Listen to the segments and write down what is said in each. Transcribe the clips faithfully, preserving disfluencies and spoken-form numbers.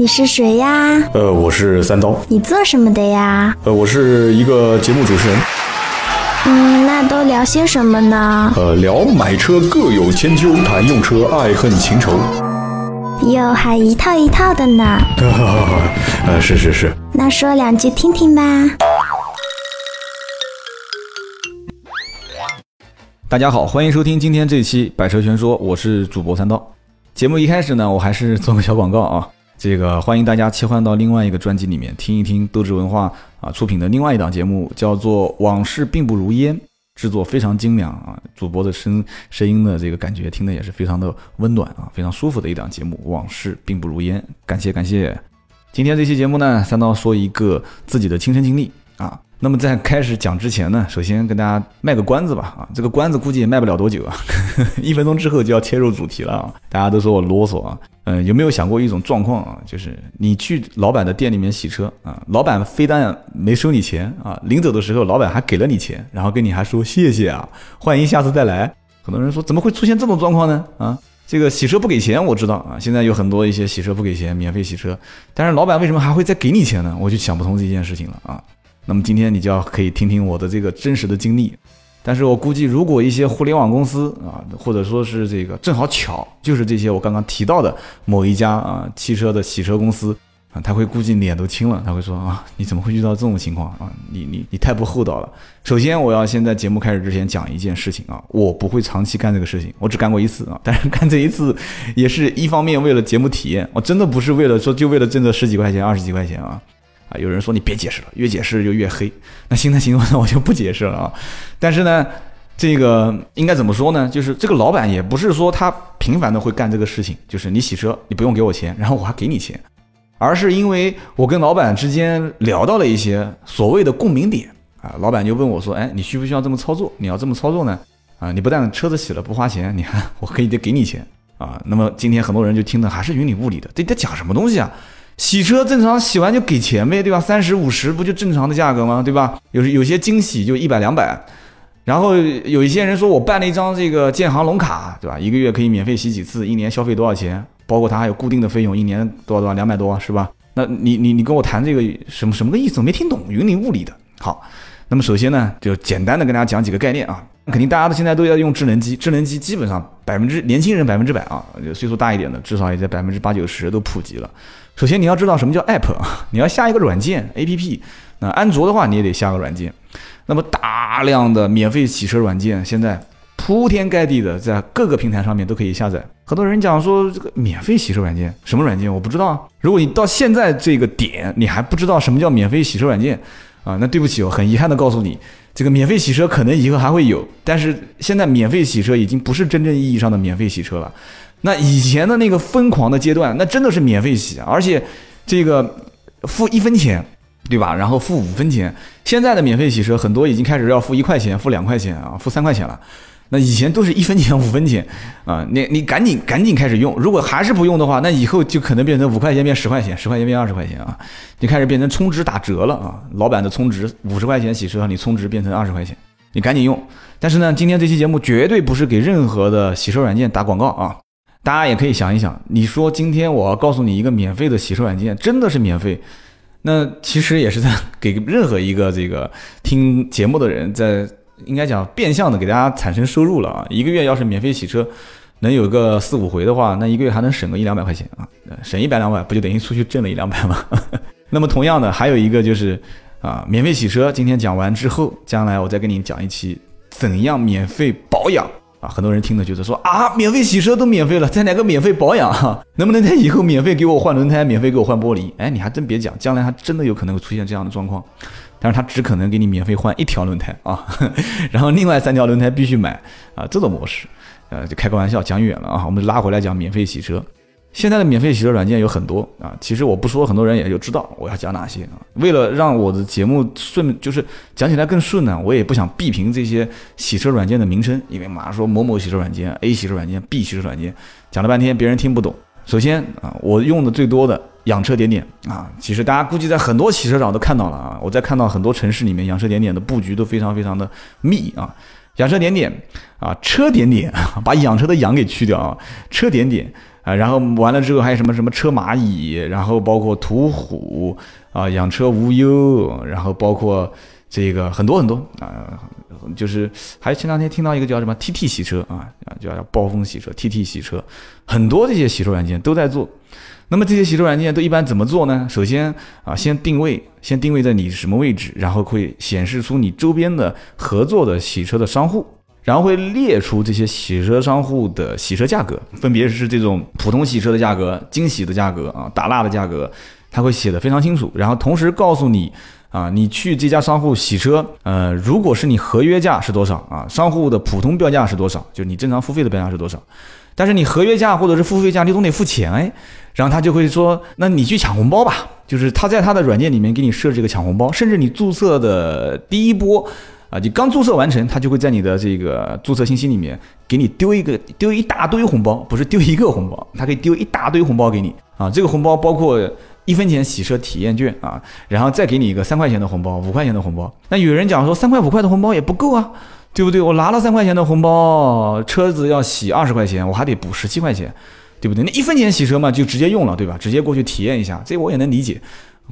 你是谁呀？呃，我是三刀。你做什么的呀？呃，我是一个节目主持人。嗯，那都聊些什么呢？呃，聊买车各有千秋，谈用车爱恨情仇。哟，还一套一套的呢。呃，是是是。那说两句听听吧。大家好，欢迎收听今天这期百车全说，我是主播三刀。节目一开始呢，我还是做个小广告啊，这个欢迎大家切换到另外一个专辑里面听一听斗志文化啊出品的另外一档节目，叫做《往事并不如烟》，制作非常精良啊，主播的声声音的这个感觉听的也是非常的温暖啊，非常舒服的一档节目，《往事并不如烟》，感谢感谢。今天这期节目呢，三刀说一个自己的亲身经历啊。那么在开始讲之前呢，首先跟大家卖个关子吧啊，这个关子估计也卖不了多久啊，呵呵一分钟之后就要切入主题了啊。大家都说我啰嗦啊，嗯，有没有想过一种状况啊，就是你去老板的店里面洗车啊，老板非但没收你钱啊，临走的时候老板还给了你钱，然后跟你还说谢谢啊，欢迎下次再来。很多人说怎么会出现这种状况呢啊？这个洗车不给钱我知道啊，现在有很多一些洗车不给钱，免费洗车，但是老板为什么还会再给你钱呢？我就想不通这件事情了啊。那么今天你就要可以听听我的这个真实的经历，但是我估计如果一些互联网公司啊，或者说是这个正好巧，就是这些我刚刚提到的某一家啊汽车的洗车公司啊，他会估计脸都青了，他会说啊，你怎么会遇到这种情况啊？你你你太不厚道了。首先我要先在节目开始之前讲一件事情啊，我不会长期干这个事情，我只干过一次啊，但是干这一次也是一方面为了节目体验，我真的不是为了说就为了挣这十几块钱、二十几块钱啊。啊，有人说你别解释了，越解释就越黑。那现在情况呢，我就不解释了啊。但是呢，这个应该怎么说呢？就是这个老板也不是说他频繁的会干这个事情，就是你洗车，你不用给我钱，然后我还给你钱，而是因为我跟老板之间聊到了一些所谓的共鸣点啊。老板就问我说：“哎，你需不需要这么操作？你要这么操作呢？啊，你不但车子洗了不花钱，你还我可以得给你钱啊。”那么今天很多人就听的还是云里雾里的，这在讲什么东西啊？洗车正常洗完就给钱呗，对吧？三十五十不就正常的价格吗？对吧？有有些精洗就一百两百，然后有一些人说我办了一张这个建行龙卡，对吧？一个月可以免费洗几次，一年消费多少钱？包括他还有固定的费用，一年多少多少两百多，是吧？那你你你跟我谈这个什么什么个意思？我没听懂，云里雾里的。好，那么首先呢，就简单的跟大家讲几个概念啊。肯定大家现在都要用智能机，智能机基本上百分之年轻人百分之百啊，岁数大一点的至少也在百分之八九十都普及了。首先你要知道什么叫 App， 你要下一个软件 A P P， 那安卓的话你也得下个软件。那么大量的免费洗车软件现在铺天盖地的在各个平台上面都可以下载。很多人讲说这个免费洗车软件什么软件我不知道啊，如果你到现在这个点你还不知道什么叫免费洗车软件啊，那对不起，我很遗憾的告诉你，这个免费洗车可能以后还会有，但是现在免费洗车已经不是真正意义上的免费洗车了。那以前的那个疯狂的阶段，那真的是免费洗，而且这个付一分钱，对吧？然后付五分钱。现在的免费洗车很多已经开始要付一块钱、付两块钱啊、付三块钱了。那以前都是一分钱、五分钱啊，你你赶紧赶紧开始用，如果还是不用的话，那以后就可能变成五块钱变十块钱，十块钱变二十块钱啊，就开始变成充值打折了啊。老板的充值五十块钱洗车，你充值变成二十块钱，你赶紧用。但是呢，今天这期节目绝对不是给任何的洗车软件打广告啊。大家也可以想一想，你说今天我要告诉你一个免费的洗车软件，真的是免费，那其实也是在给任何一个这个听节目的人，在应该讲变相的给大家产生收入了啊。一个月要是免费洗车能有个四五回的话，那一个月还能省个一两百块钱啊，省一百两百不就等于出去挣了一两百吗？那么同样的还有一个就是啊，免费洗车今天讲完之后，将来我再跟你讲一期怎样免费保养啊。很多人听了觉得说啊，免费洗车都免费了，再来个免费保养啊，能不能在以后免费给我换轮胎，免费给我换玻璃？哎，你还真别讲，将来还真的有可能出现这样的状况，但是他只可能给你免费换一条轮胎啊，然后另外三条轮胎必须买啊，这种模式，呃，就开个玩笑，讲远了啊，我们拉回来讲免费洗车。现在的免费洗车软件有很多啊，其实我不说，很多人也就知道我要讲哪些啊。为了让我的节目顺，就是讲起来更顺呢，我也不想避评这些洗车软件的名称，因为马上说某某洗车软件、A 洗车软件、B 洗车软件，讲了半天别人听不懂。首先啊，我用的最多的养车点点啊，其实大家估计在很多洗车场都看到了啊，我在看到很多城市里面养车点点的布局都非常非常的密啊。养车点点啊，车点点把养车的养给去掉啊，车点点。啊，然后完了之后还有什么什么车蚂蚁，然后包括途虎啊，养车无忧，然后包括这个很多很多啊，就是还前两天听到一个叫什么 T T 洗车啊，叫暴风洗车 T T 洗车，很多这些洗车软件都在做。那么这些洗车软件都一般怎么做呢？首先啊，先定位，先定位在你什么位置，然后会显示出你周边的合作的洗车的商户。然后会列出这些洗车商户的洗车价格，分别是这种普通洗车的价格、精洗的价格啊、打蜡的价格，它会写得非常清楚。然后同时告诉你啊，你去这家商户洗车，呃，如果是你合约价是多少啊，商户的普通标价是多少，就是你正常付费的标价是多少。但是你合约价或者是付费价你总得付钱哎，然后他就会说，那你去抢红包吧，就是他在他的软件里面给你设置一个抢红包，甚至你注册的第一波。啊，你刚注册完成，它就会在你的这个注册信息里面给你丢一个丢一大堆红包，不是丢一个红包，它可以丢一大堆红包给你啊。这个红包包括一分钱洗车体验券啊，然后再给你一个三块钱的红包，五块钱的红包。那有人讲说三块五块的红包也不够啊，对不对？我拿了三块钱的红包，车子要洗二十块钱，我还得补十七块钱，对不对？那一分钱洗车嘛，就直接用了，对吧？直接过去体验一下，这我也能理解。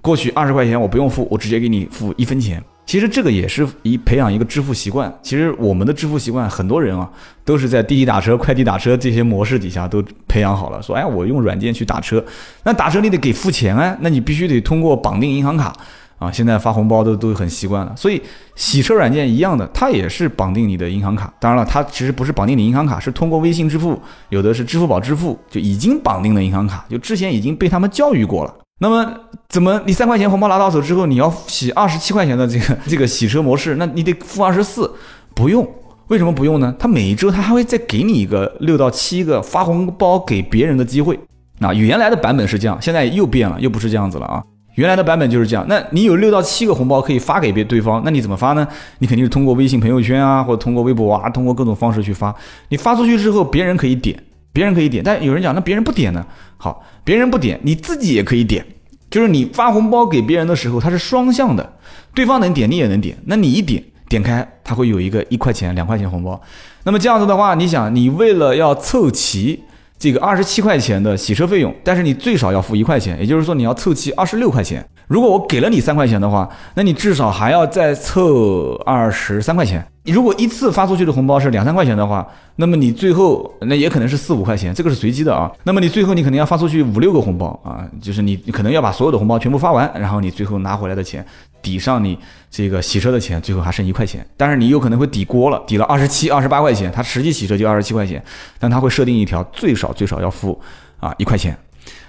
过去二十块钱我不用付，我直接给你付一分钱。其实这个也是一培养一个支付习惯。其实我们的支付习惯，很多人啊都是在滴滴打车、快递打车这些模式底下都培养好了。说哎，我用软件去打车，那打车你得给付钱啊，那你必须得通过绑定银行卡啊。现在发红包都都很习惯了，所以洗车软件一样的，它也是绑定你的银行卡。当然了，它其实不是绑定你银行卡，是通过微信支付，有的是支付宝支付，就已经绑定了银行卡，就之前已经被他们教育过了。那么怎么你三块钱红包拿到手之后，你要洗二十七块钱的这个这个洗车模式，那你得付二十四，不用。为什么不用呢？他每一周他还会再给你一个六到七个发红包给别人的机会。那原来的版本是这样，现在又变了，又不是这样子了啊。原来的版本就是这样，那你有六到七个红包可以发给别对方，那你怎么发呢？你肯定是通过微信朋友圈啊，或者通过微博啊，通过各种方式去发。你发出去之后，别人可以点。别人可以点，但有人讲那别人不点呢？好，别人不点，你自己也可以点，就是你发红包给别人的时候，它是双向的，对方能点，你也能点。那你一点点开，它会有一个一块钱、两块钱红包。那么这样子的话，你想，你为了要凑齐这个二十七块钱的洗车费用，但是你最少要付一块钱，也就是说你要凑齐二十六块钱。如果我给了你三块钱的话，那你至少还要再凑二十三块钱。你如果一次发出去的红包是两三块钱的话，那么你最后那也可能是四五块钱，这个是随机的啊。那么你最后你可能要发出去五六个红包啊，就是你可能要把所有的红包全部发完，然后你最后拿回来的钱抵上你这个洗车的钱，最后还剩一块钱。但是你有可能会抵锅了，抵了二十七、二十八块钱，它实际洗车就二十七块钱，但它会设定一条最少最少要付啊一块钱。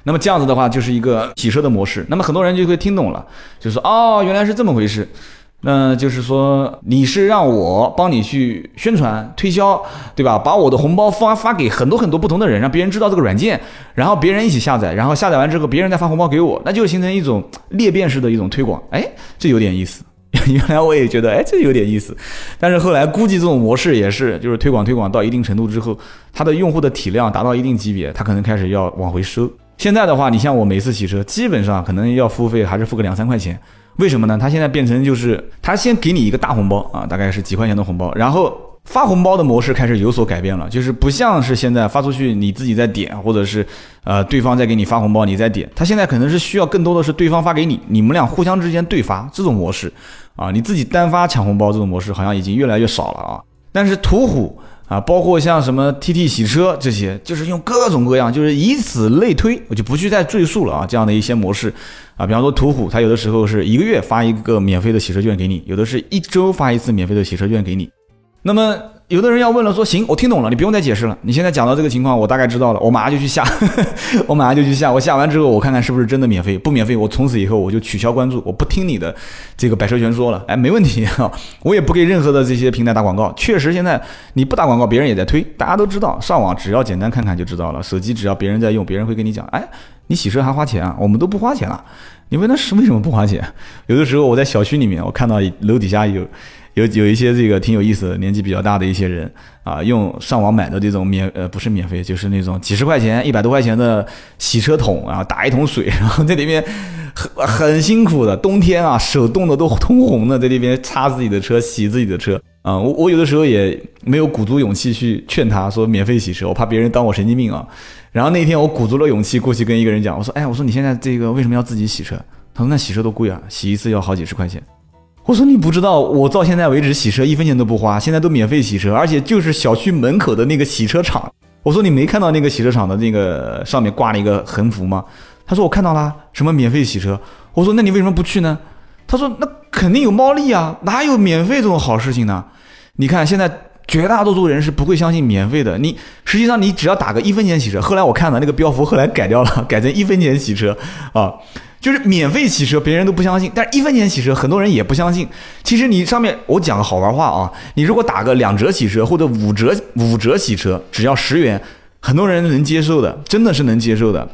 那么这样子的话就是一个洗车的模式。那么很多人就会听懂了，就是哦，原来是这么回事。那就是说你是让我帮你去宣传推销，对吧？把我的红包发发给很多很多不同的人，让别人知道这个软件，然后别人一起下载，然后下载完之后别人再发红包给我，那就形成一种裂变式的一种推广。哎，这有点意思。原来我也觉得哎，这有点意思。但是后来估计这种模式也是就是推广推广到一定程度之后，它的用户的体量达到一定级别，它可能开始要往回收。现在的话，你像我每次洗车基本上可能要付费还是付个两三块钱。为什么呢？他现在变成就是他先给你一个大红包啊，大概是几块钱的红包，然后发红包的模式开始有所改变了，就是不像是现在发出去你自己在点，或者是呃对方在给你发红包你在点，他现在可能是需要更多的是对方发给你，你们俩互相之间对发这种模式啊，你自己单发抢红包这种模式好像已经越来越少了啊。但是途虎啊，包括像什么 T T 洗车这些，就是用各种各样，就是以此类推，我就不去再赘述了啊。这样的一些模式啊，比方说途虎，它有的时候是一个月发一个免费的洗车券给你，有的是一周发一次免费的洗车券给你。那么有的人要问了，说行，我听懂了，你不用再解释了。你现在讲到这个情况，我大概知道了，我马上就去下，我马上就去下，我下完之后，我看看是不是真的免费，不免费，我从此以后我就取消关注，我不听你的这个百车全说了。哎，没问题啊，我也不给任何的这些平台打广告。确实，现在你不打广告，别人也在推，大家都知道，上网只要简单看看就知道了，手机只要别人在用，别人会跟你讲，哎，你洗车还花钱啊？我们都不花钱了。你问他是为什么不花钱？有的时候我在小区里面，我看到楼底下有。有有一些这个挺有意思的，年纪比较大的一些人啊，用上网买的这种免呃不是免费，就是那种几十块钱、一百多块钱的洗车桶啊，打一桶水，然后在里面很很辛苦的，冬天啊手冻的都通红的，在里面擦自己的车、洗自己的车啊。我我有的时候也没有鼓足勇气去劝他说免费洗车，我怕别人当我神经病啊。然后那天我鼓足了勇气过去跟一个人讲，我说哎，我说你现在这个为什么要自己洗车？他说那洗车多贵啊，洗一次要好几十块钱。我说你不知道，我到现在为止洗车一分钱都不花，现在都免费洗车，而且就是小区门口的那个洗车场。我说你没看到那个洗车场的那个上面挂了一个横幅吗？他说我看到了，什么免费洗车。我说那你为什么不去呢？他说那肯定有猫腻啊，哪有免费这种好事情呢？你看现在绝大多数人是不会相信免费的，你实际上你只要打个一分钱洗车，后来我看了那个标幅后来改掉了，改成一分钱洗车啊，就是免费洗车别人都不相信，但是一分钱洗车很多人也不相信。其实你上面我讲个好玩话啊，你如果打个两折洗车或者五折五折洗车，只要十元，很多人能接受的，真的是能接受的。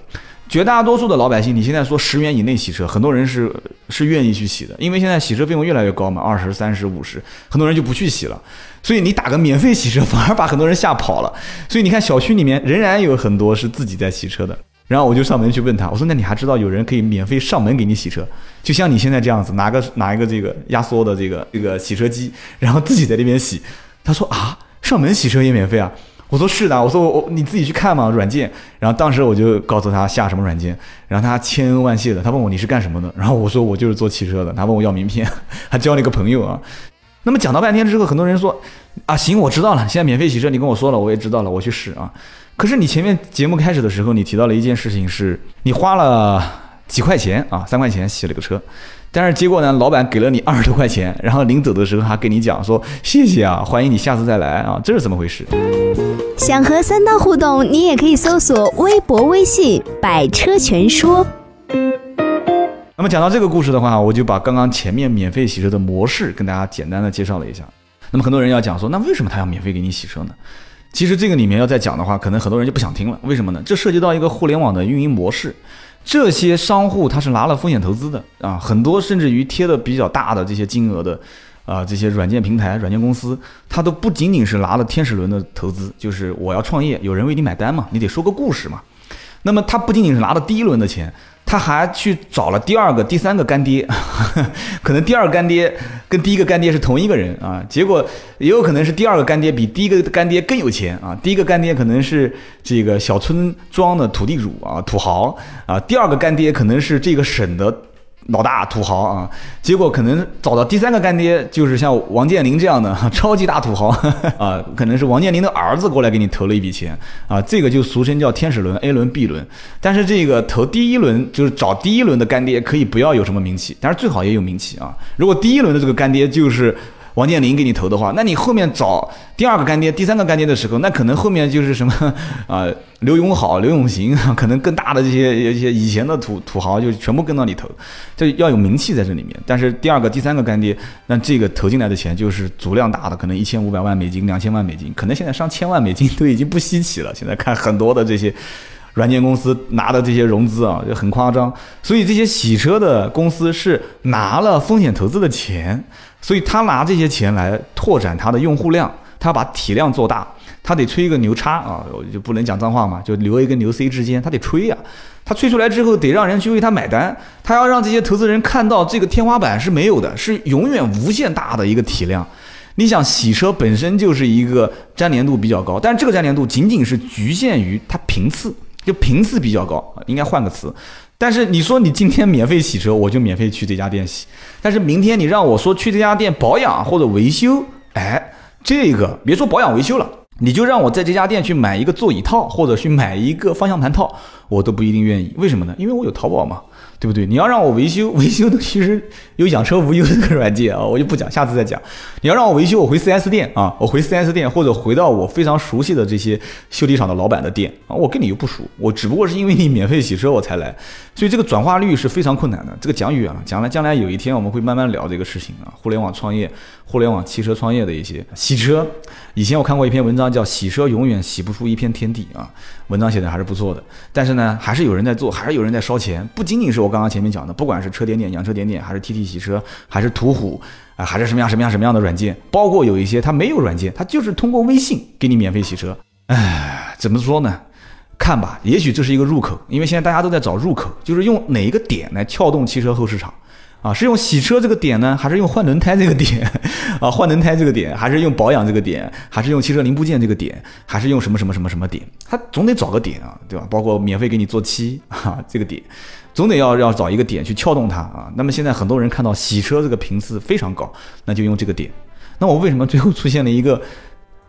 绝大多数的老百姓，你现在说十元以内洗车，很多人是是愿意去洗的，因为现在洗车费用越来越高嘛，二十、三十、五十，很多人就不去洗了。所以你打个免费洗车，反而把很多人吓跑了。所以你看小区里面仍然有很多是自己在洗车的。然后我就上门去问他，我说那你还知道有人可以免费上门给你洗车？就像你现在这样子，拿个拿一个这个压缩的这个这个洗车机，然后自己在那边洗。他说啊，上门洗车也免费啊？我说是的，我说我你自己去看嘛软件，然后当时我就告诉他下什么软件，然后他千恩万谢的，他问我你是干什么的，然后我说我就是做汽车的，他问我要名片，还交了一个朋友啊。那么讲到半天之后，很多人说啊行我知道了，现在免费洗车你跟我说了，我也知道了，我去试啊。可是你前面节目开始的时候，你提到了一件事情，是你花了几块钱啊，三块钱洗了个车。但是结果呢，老板给了你二十多块钱，然后临走的时候还跟你讲说谢谢啊，欢迎你下次再来啊，这是怎么回事？想和三刀互动，你也可以搜索微博微信百车全说。那么讲到这个故事的话，我就把刚刚前面免费洗车的模式跟大家简单的介绍了一下。那么很多人要讲说，那为什么他要免费给你洗车呢？其实这个里面要再讲的话，可能很多人就不想听了。为什么呢？这涉及到一个互联网的运营模式，这些商户他是拿了风险投资的啊，很多甚至于贴的比较大的这些金额的啊、呃，这些软件平台、软件公司，他都不仅仅是拿了天使轮的投资，就是我要创业，有人为你买单嘛，你得说个故事嘛。那么他不仅仅是拿了第一轮的钱，他还去找了第二个、第三个干爹，呵呵，可能第二干爹跟第一个干爹是同一个人啊，结果也有可能是第二个干爹比第一个干爹更有钱啊，第一个干爹可能是这个小村庄的土地主啊、土豪啊，第二个干爹可能是这个省的老大土豪啊，结果可能找到第三个干爹就是像王健林这样的超级大土豪啊，可能是王健林的儿子过来给你投了一笔钱啊，这个就俗称叫天使轮 A 轮 B 轮。但是这个投第一轮就是找第一轮的干爹可以不要有什么名气，但是最好也有名气啊。如果第一轮的这个干爹就是王健林给你投的话，那你后面找第二个干爹、第三个干爹的时候，那可能后面就是什么啊、呃，刘永好、刘永行，可能更大的这些一些以前的土土豪就全部跟到你投，就要有名气在这里面。但是第二个、第三个干爹，那这个投进来的钱就是足量大的，可能一千五百万美金、两千万美金，可能现在上千万美金都已经不稀奇了。现在看很多的这些软件公司拿的这些融资啊，就很夸张，所以这些洗车的公司是拿了风险投资的钱，所以他拿这些钱来拓展他的用户量，他把体量做大，他得吹一个牛叉啊，我就不能讲脏话嘛，就留 A 跟留 C 之间，他得吹啊，他吹出来之后得让人去为他买单，他要让这些投资人看到这个天花板是没有的，是永远无限大的一个体量。你想洗车本身就是一个粘连度比较高，但是这个粘连度仅仅是局限于它频次。就频次比较高，应该换个词。但是你说你今天免费洗车，我就免费去这家店洗。但是明天你让我说去这家店保养或者维修，哎，这个别说保养维修了，你就让我在这家店去买一个座椅套或者去买一个方向盘套，我都不一定愿意。为什么呢？因为我有淘宝嘛，对不对？你要让我维修，维修的其实有养车无忧这个软件啊，我就不讲，下次再讲。你要让我维修，我回 四 S 店啊，我回 四 S 店或者回到我非常熟悉的这些修理厂的老板的店啊，我跟你又不熟，我只不过是因为你免费洗车我才来，所以这个转化率是非常困难的。这个讲远了，讲了将来有一天我们会慢慢聊这个事情啊，互联网创业、互联网汽车创业的一些洗车。以前我看过一篇文章叫《洗车永远洗不出一片天地》啊，文章写的还是不错的，但是呢，还是有人在做，还是有人在烧钱，不仅仅是我。刚刚前面讲的，不管是车点点、养车点点，还是 T T 洗车，还是途虎啊，还是什么样什么样什么样的软件，包括有一些它没有软件，它就是通过微信给你免费洗车。哎，怎么说呢？看吧，也许这是一个入口，因为现在大家都在找入口，就是用哪一个点来撬动汽车后市场。啊，是用洗车这个点呢，还是用换轮胎这个点啊？换轮胎这个点，还是用保养这个点，还是用汽车零部件这个点，还是用什么什么什么什么点？他总得找个点啊，对吧？包括免费给你做漆啊，这个点，总得要要找一个点去撬动它啊。那么现在很多人看到洗车这个频次非常高，那就用这个点。那我为什么最后出现了一个？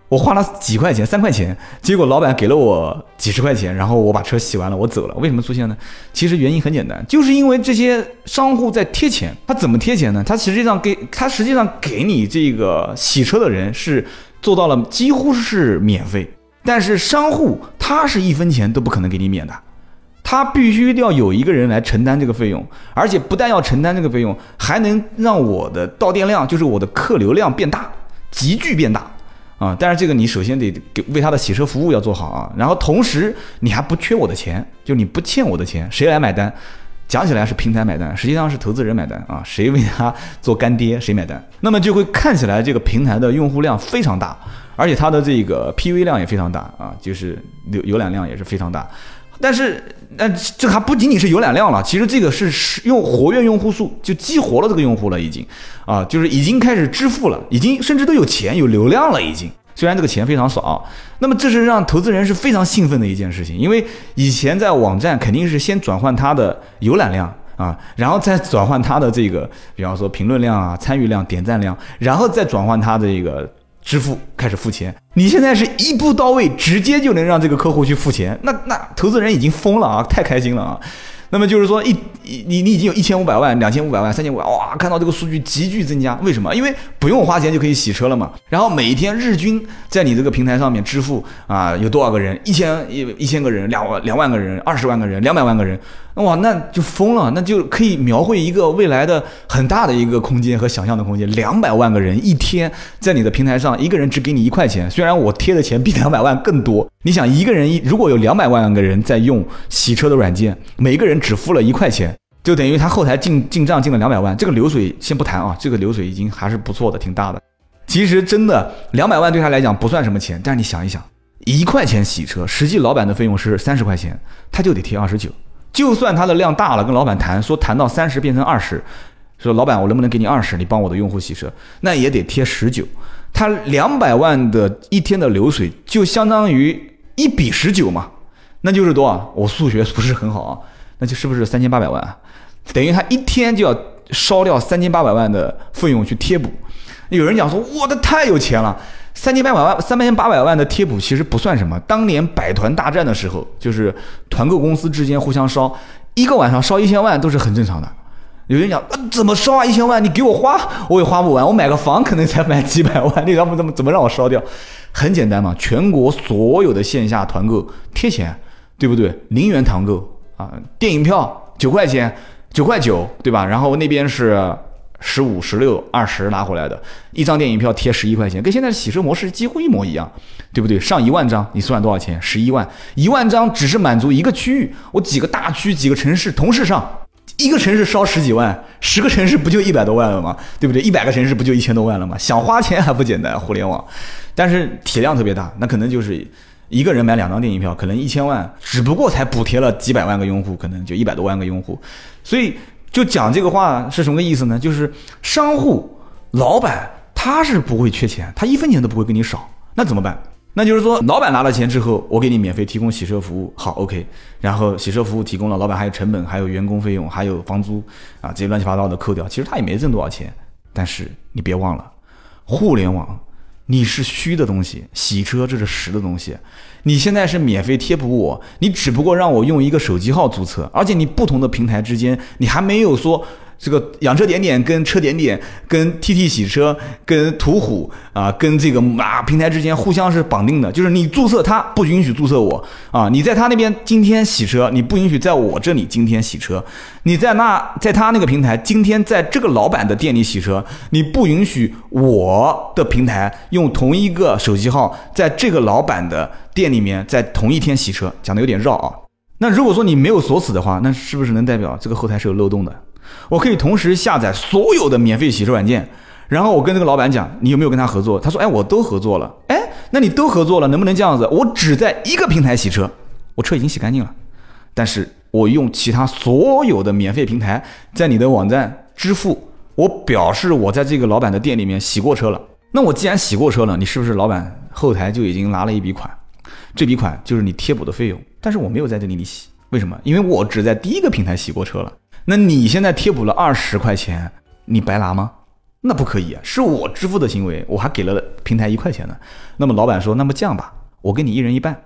我花了几块钱，三块钱，结果老板给了我几十块钱，然后我把车洗完了，我走了。为什么出现呢？其实原因很简单，就是因为这些商户在贴钱。他怎么贴钱呢？他实际上给他实际上给你这个洗车的人是做到了几乎是免费，但是商户他是一分钱都不可能给你免的，他必须要有一个人来承担这个费用，而且不但要承担这个费用，还能让我的到店量，就是我的客流量变大，急剧变大。啊、嗯，但是这个你首先得给为他的洗车服务要做好啊，然后同时你还不缺我的钱，就你不欠我的钱，谁来买单？讲起来是平台买单，实际上是投资人买单啊，谁为他做干爹谁买单？那么就会看起来这个平台的用户量非常大，而且它的这个 P V 量也非常大啊，就是浏览量也是非常大。但是，但这还不仅仅是浏览量了，其实这个是用活跃用户数，就激活了这个用户了，已经，啊，就是已经开始支付了，已经甚至都有钱有流量了，已经。虽然这个钱非常少，那么这是让投资人是非常兴奋的一件事情，因为以前在网站肯定是先转换它的浏览量啊，然后再转换它的这个，比方说评论量啊、参与量、点赞量，然后再转换它的这个。支付开始付钱，你现在是一步到位，直接就能让这个客户去付钱，那那投资人已经疯了啊，太开心了啊！那么就是说一你你已经有一千五百万、两千五百万、三千五百万，哇，看到这个数据急剧增加，为什么？因为不用花钱就可以洗车了嘛。然后每一天日均在你这个平台上面支付啊，有多少个人？一千一千个人，两两万个人，二十万个人，两百万个人，哇，那就疯了，那就可以描绘一个未来的很大的一个空间和想象的空间。两百万个人一天在你的平台上，一个人只给你一块钱，虽然我贴的钱比两百万更多。你想一个人如果有两百万个人在用洗车的软件，每个人只付了一块钱。就等于他后台进进账进了两百万，这个流水先不谈啊，这个流水已经还是不错的，挺大的。其实真的两百万对他来讲不算什么钱，但是你想一想，一块钱洗车，实际老板的费用是三十块钱，他就得贴二十九。就算他的量大了，跟老板谈说谈到三十变成二十，说老板我能不能给你二十，你帮我的用户洗车，那也得贴十九。他两百万的一天的流水就相当于一比十九嘛，那就是多少？我数学不是很好啊。那就是不是三千八百万啊？等于他一天就要烧掉三千八百万的费用去贴补。有人讲说，哇，他太有钱了！三千八百万、三千八百万的贴补其实不算什么。当年百团大战的时候，就是团购公司之间互相烧，一个晚上烧一千万都是很正常的。有人讲，啊，怎么烧啊？一千万你给我花，我也花不完。我买个房可能才买几百万，你让我怎么怎么让我烧掉？很简单嘛，全国所有的线下团购贴钱，对不对？零元团购。啊，电影票九块钱，九块九，对吧？然后那边是十五、十六、二十拿回来的，一张电影票贴十一块钱，跟现在的洗车模式几乎一模一样，对不对？上一万张，你算多少钱？十一万，一万张只是满足一个区域，我几个大区、几个城市同时上，一个城市烧十几万，十个城市不就一百多万了吗？对不对？一百个城市不就一千多万了吗？想花钱还不简单，互联网，但是体量特别大，那可能就是。一个人买两张电影票，可能一千万，只不过才补贴了几百万个用户，可能就一百多万个用户，所以就讲这个话是什么意思呢？就是商户、老板他是不会缺钱，他一分钱都不会给你少，那怎么办？那就是说，老板拿了钱之后，我给你免费提供洗车服务，好 ，OK。然后洗车服务提供了，老板还有成本，还有员工费用，还有房租啊，这些乱七八糟的扣掉，其实他也没挣多少钱，但是你别忘了，互联网。你是虚的东西，洗车这是实的东西。你现在是免费贴补我，你只不过让我用一个手机号注册，而且你不同的平台之间，你还没有说这个养车点点跟车点点跟 T T 洗车跟途虎啊跟这个啊平台之间互相是绑定的，就是你注册他不允许注册我啊，你在他那边今天洗车，你不允许在我这里今天洗车，你在那在他那个平台今天在这个老板的店里洗车，你不允许我的平台用同一个手机号在这个老板的店里面在同一天洗车，讲的有点绕啊。那如果说你没有锁死的话，那是不是能代表这个后台是有漏洞的？我可以同时下载所有的免费洗车软件，然后我跟这个老板讲，你有没有跟他合作？他说，哎，我都合作了。哎，那你都合作了，能不能这样子？我只在一个平台洗车，我车已经洗干净了，但是我用其他所有的免费平台在你的网站支付，我表示我在这个老板的店里面洗过车了。那我既然洗过车了，你是不是老板后台就已经拿了一笔款？这笔款就是你贴补的费用，但是我没有在这里洗，为什么？因为我只在第一个平台洗过车了。那你现在贴补了二十块钱，你白拿吗？那不可以啊，是我支付的行为，我还给了平台一块钱呢。那么老板说，那么这样吧，我给你一人一半，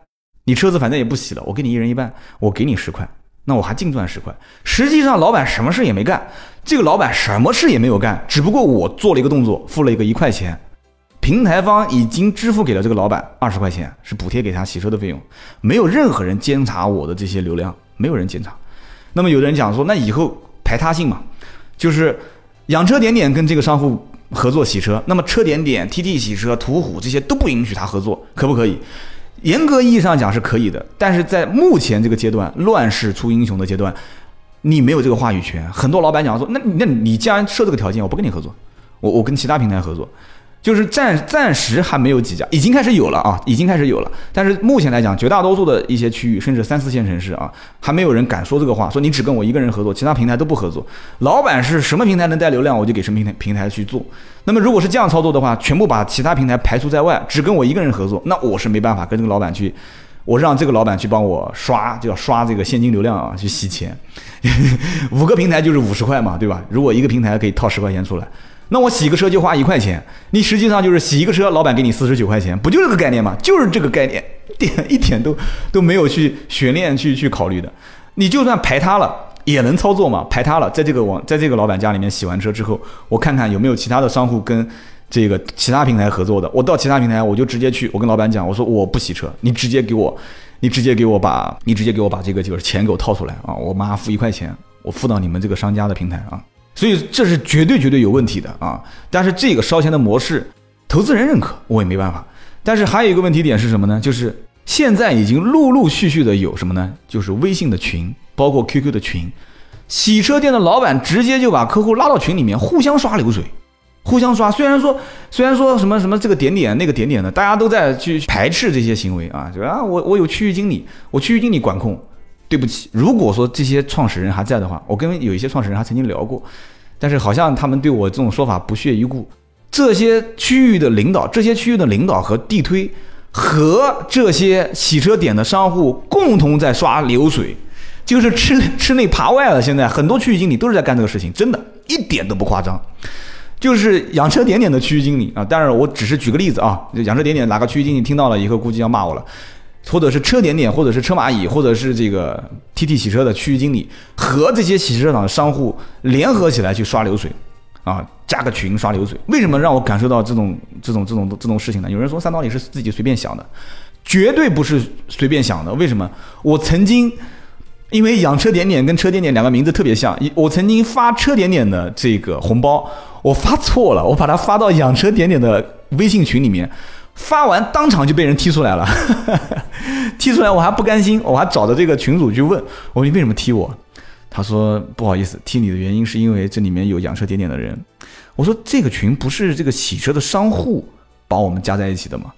你车子反正也不洗了，我给你一人一半，我给你十块，那我还净赚十块。实际上老板什么事也没干，这个老板什么事也没有干，只不过我做了一个动作，付了一个一块钱。平台方已经支付给了这个老板二十块钱，是补贴给他洗车的费用，没有任何人监察我的这些流量，没有人监察。那么有的人讲说，那以后排他性嘛，就是养车点点跟这个商户合作洗车，那么车点点、T T 洗车、途虎这些都不允许他合作，可不可以？严格意义上讲是可以的，但是在目前这个阶段，乱世出英雄的阶段，你没有这个话语权。很多老板讲说，那那你既然设这个条件，我不跟你合作，我我跟其他平台合作。就是暂暂时还没有几家，已经开始有了啊，已经开始有了。但是目前来讲，绝大多数的一些区域，甚至三四线城市啊，还没有人敢说这个话，说你只跟我一个人合作，其他平台都不合作。老板是什么平台能带流量，我就给什么平台平台去做。那么如果是这样操作的话，全部把其他平台排除在外，只跟我一个人合作，那我是没办法跟这个老板去，我让这个老板去帮我刷，就要刷这个现金流量啊，去洗钱。五个平台就是五十块嘛，对吧？如果一个平台可以套十块钱出来。那我洗个车就花一块钱，你实际上就是洗一个车，老板给你四十九块钱，不就是这个概念吗？就是这个概念，一点一点都都没有去悬念去去考虑的。你就算排他了，也能操作嘛？排他了，在这个网，在这个老板家里面洗完车之后，我看看有没有其他的商户跟这个其他平台合作的。我到其他平台，我就直接去，我跟老板讲，我说我不洗车，你直接给我，你直接给我把，你直接给我把这个这个钱给我套出来啊！我妈付一块钱，我付到你们这个商家的平台啊！所以这是绝对绝对有问题的啊！但是这个烧钱的模式，投资人认可，我也没办法。但是还有一个问题点是什么呢？就是现在已经陆陆续续的有什么呢？就是微信的群，包括 Q Q 的群，洗车店的老板直接就把客户拉到群里面，互相刷流水，互相刷。虽然说虽然说什么什么这个点点那个点点的，大家都在去排斥这些行为啊，就啊我我有区域经理，我区域经理管控。对不起，如果说这些创始人还在的话，我跟有一些创始人还曾经聊过，但是好像他们对我这种说法不屑一顾。这些区域的领导，这些区域的领导和地推和这些洗车点的商户共同在刷流水，就是吃吃内扒外了。现在很多区域经理都是在干这个事情，真的，一点都不夸张。就是养车点点的区域经理啊，当然我只是举个例子啊，就养车点点哪个区域经理听到了以后，估计要骂我了。或者是车点点，或者是车蚂蚁，或者是这个 T T 洗车的区域经理和这些洗车场的商户联合起来去刷流水，啊，加个群刷流水。为什么让我感受到这种这种这种这种事情呢？有人说三道理是自己随便想的，绝对不是随便想的。为什么？我曾经因为养车点点跟车点点两个名字特别像，我曾经发车点点的这个红包，我发错了，我把它发到养车点点的微信群里面。发完当场就被人踢出来了，踢出来我还不甘心，我还找着这个群主去问，我说你为什么踢我？他说不好意思，踢你的原因是因为这里面有养车点点的人。我说这个群不是这个洗车的商户把我们加在一起的吗？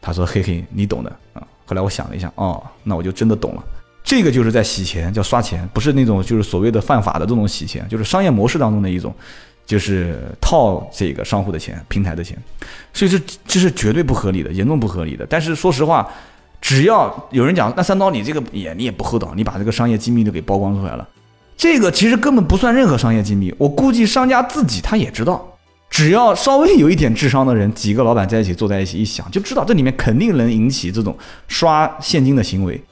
他说嘿嘿，你懂的啊。后来我想了一下，哦，那我就真的懂了。这个就是在洗钱，叫刷钱，不是那种就是所谓的犯法的这种洗钱，就是商业模式当中的一种。就是套这个商户的钱，平台的钱，所以这这是绝对不合理的，严重不合理的。但是说实话，只要有人讲那三刀你这个也你也不厚道，你把这个商业机密都给曝光出来了，这个其实根本不算任何商业机密，我估计商家自己他也知道，只要稍微有一点智商的人，几个老板在一起坐在一起一想就知道，这里面肯定能引起这种刷现金的行为，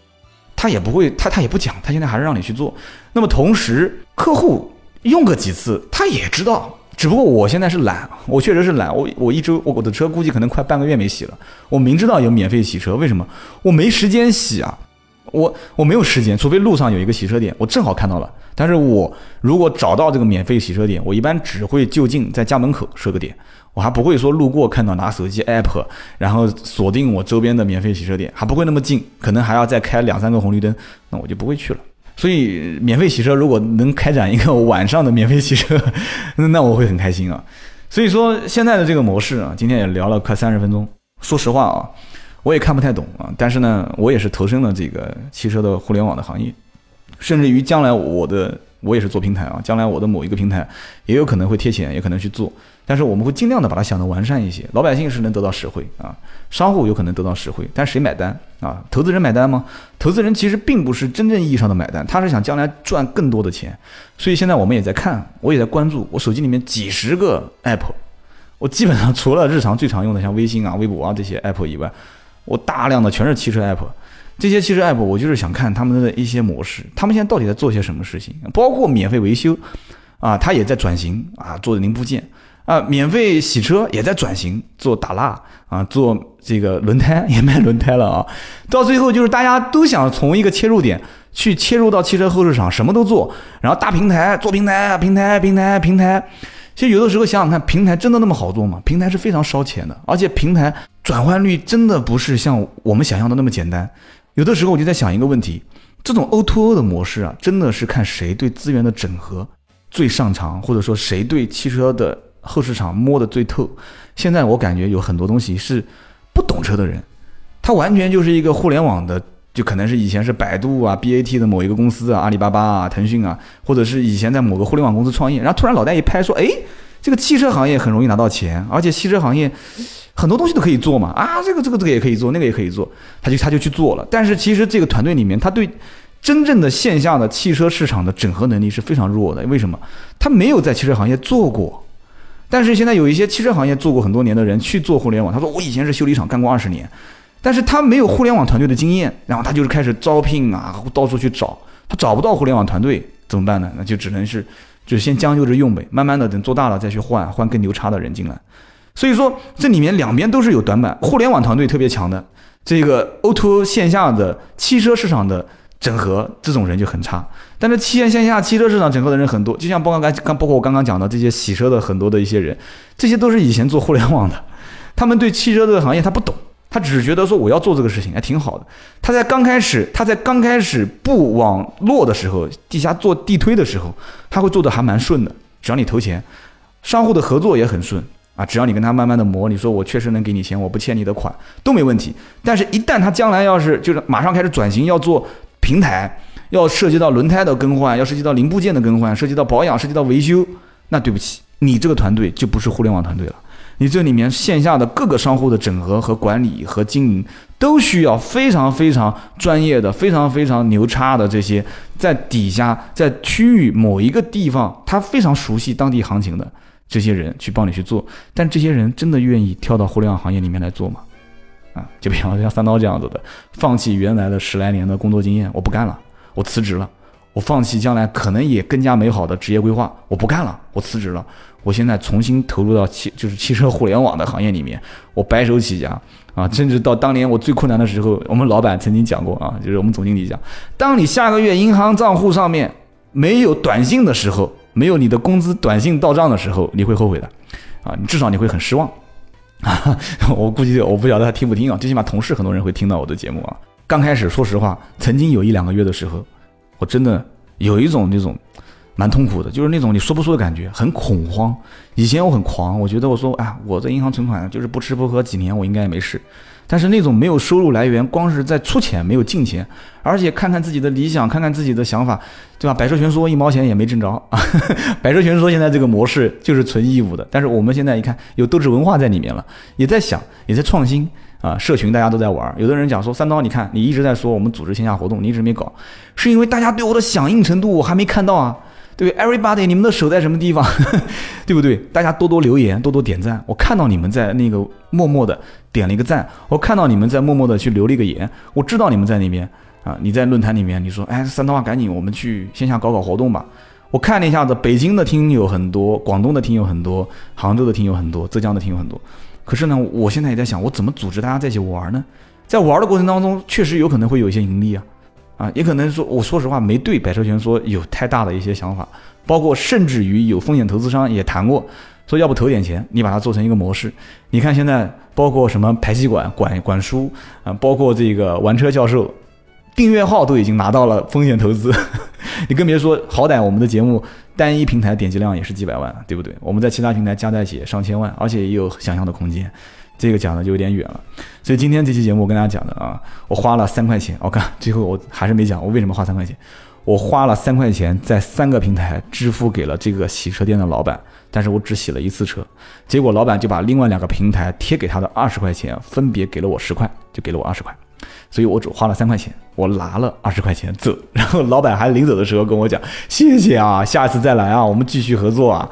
他也不会，他他也不讲，他现在还是让你去做。那么同时，客户。用个几次他也知道，只不过我现在是懒，我确实是懒，我我一周我的车估计可能快半个月没洗了，我明知道有免费洗车，为什么我没时间洗啊？我我没有时间，除非路上有一个洗车点我正好看到了，但是我如果找到这个免费洗车点，我一般只会就近在家门口设个点，我还不会说路过看到拿手机 App 然后锁定我周边的免费洗车点，还不会那么近，可能还要再开两三个红绿灯，那我就不会去了。所以免费洗车如果能开展一个晚上的免费洗车，那我会很开心啊。所以说现在的这个模式啊，今天也聊了快三十分钟，说实话啊，我也看不太懂啊。但是呢，我也是投身了这个汽车的互联网的行业，甚至于将来我的我也是做平台啊，将来我的某一个平台也有可能会贴钱，也可能去做，但是我们会尽量的把它想得完善一些，老百姓是能得到实惠啊，商户有可能得到实惠，但谁买单啊？投资人买单吗？投资人其实并不是真正意义上的买单，他是想将来赚更多的钱，所以现在我们也在看，我也在关注，我手机里面几十个 app， 我基本上除了日常最常用的像微信啊、微博啊这些 app 以外，我大量的全是汽车 app。这些汽车 app 我就是想看他们的一些模式，他们现在到底在做些什么事情，包括免费维修啊，他也在转型啊，做零部件啊，免费洗车也在转型，做打蜡啊，做这个轮胎也卖轮胎了啊，到最后就是大家都想从一个切入点去切入到汽车后市场，什么都做，然后大平台做平台平台平台平台。其实有的时候想想看，平台真的那么好做吗？平台是非常烧钱的，而且平台转换率真的不是像我们想象的那么简单。有的时候我就在想一个问题，这种 O 二 O 的模式啊，真的是看谁对资源的整合最擅长，或者说谁对汽车的后市场摸得最透。现在我感觉有很多东西是不懂车的人，他完全就是一个互联网的，就可能是以前是百度啊、B A T 的某一个公司啊、阿里巴巴啊、腾讯啊，或者是以前在某个互联网公司创业，然后突然脑袋一拍说，哎，这个汽车行业很容易拿到钱，而且汽车行业很多东西都可以做嘛，啊，这个这个这个也可以做，那个也可以做，他就他就去做了。但是其实这个团队里面，他对真正的线下的汽车市场的整合能力是非常弱的。为什么？他没有在汽车行业做过。但是现在有一些汽车行业做过很多年的人去做互联网，他说我以前是修理厂干过二十年，但是他没有互联网团队的经验，然后他就是开始招聘啊，到处去找，他找不到互联网团队怎么办呢？那就只能是就先将就着用呗，慢慢的等做大了再去换换更牛叉的人进来。所以说这里面两边都是有短板，互联网团队特别强的，这个 O 二 O 线下的汽车市场的整合这种人就很差，但是线下汽车市场整合的人很多，就像包括我刚刚讲的这些洗车的很多的一些人，这些都是以前做互联网的，他们对汽车这个行业他不懂，他只是觉得说我要做这个事情还挺好的，他在刚开始他在刚开始不网络的时候，地下做地推的时候，他会做的还蛮顺的，只要你投钱，商户的合作也很顺啊，只要你跟他慢慢的磨，你说我确实能给你钱，我不欠你的款都没问题。但是一旦他将来要是就是马上开始转型，要做平台，要涉及到轮胎的更换，要涉及到零部件的更换，涉及到保养，涉及到维修，那对不起，你这个团队就不是互联网团队了，你这里面线下的各个商户的整合和管理和经营都需要非常非常专业的、非常非常牛叉的这些在底下在区域某一个地方他非常熟悉当地行情的这些人去帮你去做。但这些人真的愿意跳到互联网行业里面来做吗？啊，就比方像三刀这样子的，放弃原来的十来年的工作经验，我不干了，我辞职了，我放弃将来可能也更加美好的职业规划，我不干了，我辞职了，我现在重新投入到汽就是汽车互联网的行业里面，我白手起家啊！甚至到当年我最困难的时候，我们老板曾经讲过啊，就是我们总经理讲，当你下个月银行账户上面没有短信的时候，没有你的工资短信到账的时候，你会后悔的啊！你至少你会很失望啊！我估计我不晓得他听不听啊，最起码同事很多人会听到我的节目啊。刚开始说实话，曾经有一两个月的时候。我真的有一种那种蛮痛苦的，就是那种你说不出的感觉，很恐慌。以前我很狂，我觉得我说哎，我这银行存款就是不吃不喝几年我应该也没事。但是那种没有收入来源，光是在出钱没有进钱，而且看看自己的理想，看看自己的想法，对吧？百车全说一毛钱也没挣着啊！百车全说现在这个模式就是纯义务的，但是我们现在一看有斗志文化在里面了，也在想，也在创新啊！社群大家都在玩，有的人讲说三刀，你看你一直在说我们组织线下活动，你一直没搞，是因为大家对我的响应程度我还没看到啊。对 everybody 你们的手在什么地方对不对？大家多多留言，多多点赞，我看到你们在那个默默的点了一个赞，我看到你们在默默的去留了一个言，我知道你们在那边啊，你在论坛里面你说哎，三刀赶紧我们去线下搞搞活动吧。我看了一下子，北京的听友很多，广东的听友很多，杭州的听友很多，浙江的听友很多，可是呢我现在也在想我怎么组织大家在一起玩呢？在玩的过程当中确实有可能会有一些盈利啊啊，也可能说，我说实话没对百车全说有太大的一些想法，包括甚至于有风险投资商也谈过，说要不投点钱，你把它做成一个模式。你看现在包括什么排气管、管管书啊，包括这个玩车教授，订阅号都已经拿到了风险投资，你更别说，好歹我们的节目单一平台点击量也是几百万，对不对？我们在其他平台加在一起上千万，而且也有想象的空间。这个讲的就有点远了，所以今天这期节目我跟大家讲的啊，我花了三块钱，我看最后我还是没讲我为什么花三块钱。我花了三块钱在三个平台支付给了这个洗车店的老板，但是我只洗了一次车，结果老板就把另外两个平台贴给他的二十块钱分别给了我十块，就给了我二十块，所以我只花了三块钱，我拿了二十块钱走，然后老板还临走的时候跟我讲，谢谢啊，下次再来啊，我们继续合作啊。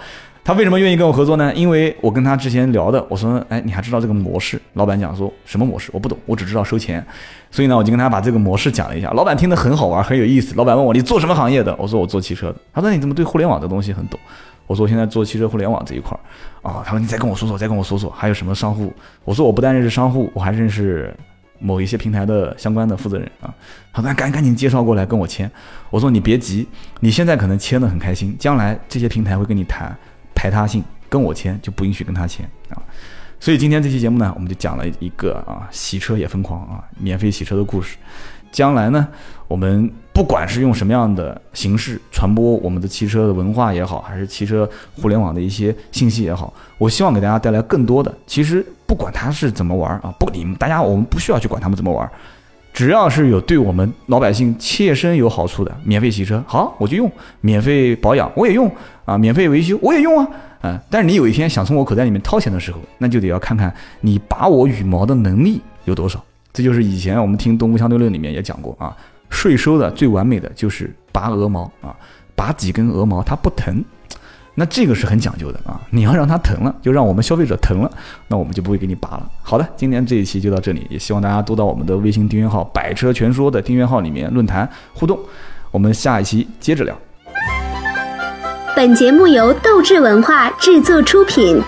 他为什么愿意跟我合作呢？因为我跟他之前聊的，我说，哎，你还知道这个模式？老板讲说什么模式？我不懂，我只知道收钱。所以呢，我就跟他把这个模式讲了一下。老板听得很好玩，很有意思。老板问我你做什么行业的？我说我做汽车的。他说你怎么对互联网的东西很懂？我说我现在做汽车互联网这一块啊。他说你再跟我说说，再跟我说说，还有什么商户？我说我不但认识商户，我还认识某一些平台的相关的负责人啊，他说赶赶紧介绍过来跟我签。我说你别急，你现在可能签得很开心，将来这些平台会跟你谈排他性，跟我签就不允许跟他签啊。所以今天这期节目呢，我们就讲了一个啊洗车也疯狂啊免费洗车的故事。将来呢，我们不管是用什么样的形式传播我们的汽车的文化也好，还是汽车互联网的一些信息也好，我希望给大家带来更多的。其实不管他是怎么玩啊，不理大家，我们不需要去管他们怎么玩，只要是有对我们老百姓切身有好处的，免费洗车好我就用，免费保养我也用啊，免费维修我也用啊。嗯，但是你有一天想从我口袋里面掏钱的时候，那就得要看看你拔我羽毛的能力有多少。这就是以前我们听《东吴相对论》里面也讲过啊，税收的最完美的就是拔鹅毛啊，拔几根鹅毛它不疼，那这个是很讲究的啊。你要让它疼了，就让我们消费者疼了，那我们就不会给你拔了。好的，今天这一期就到这里，也希望大家多到我们的微信订阅号“百车全说”的订阅号里面论坛互动。我们下一期接着聊。本节目由豆制文化制作出品。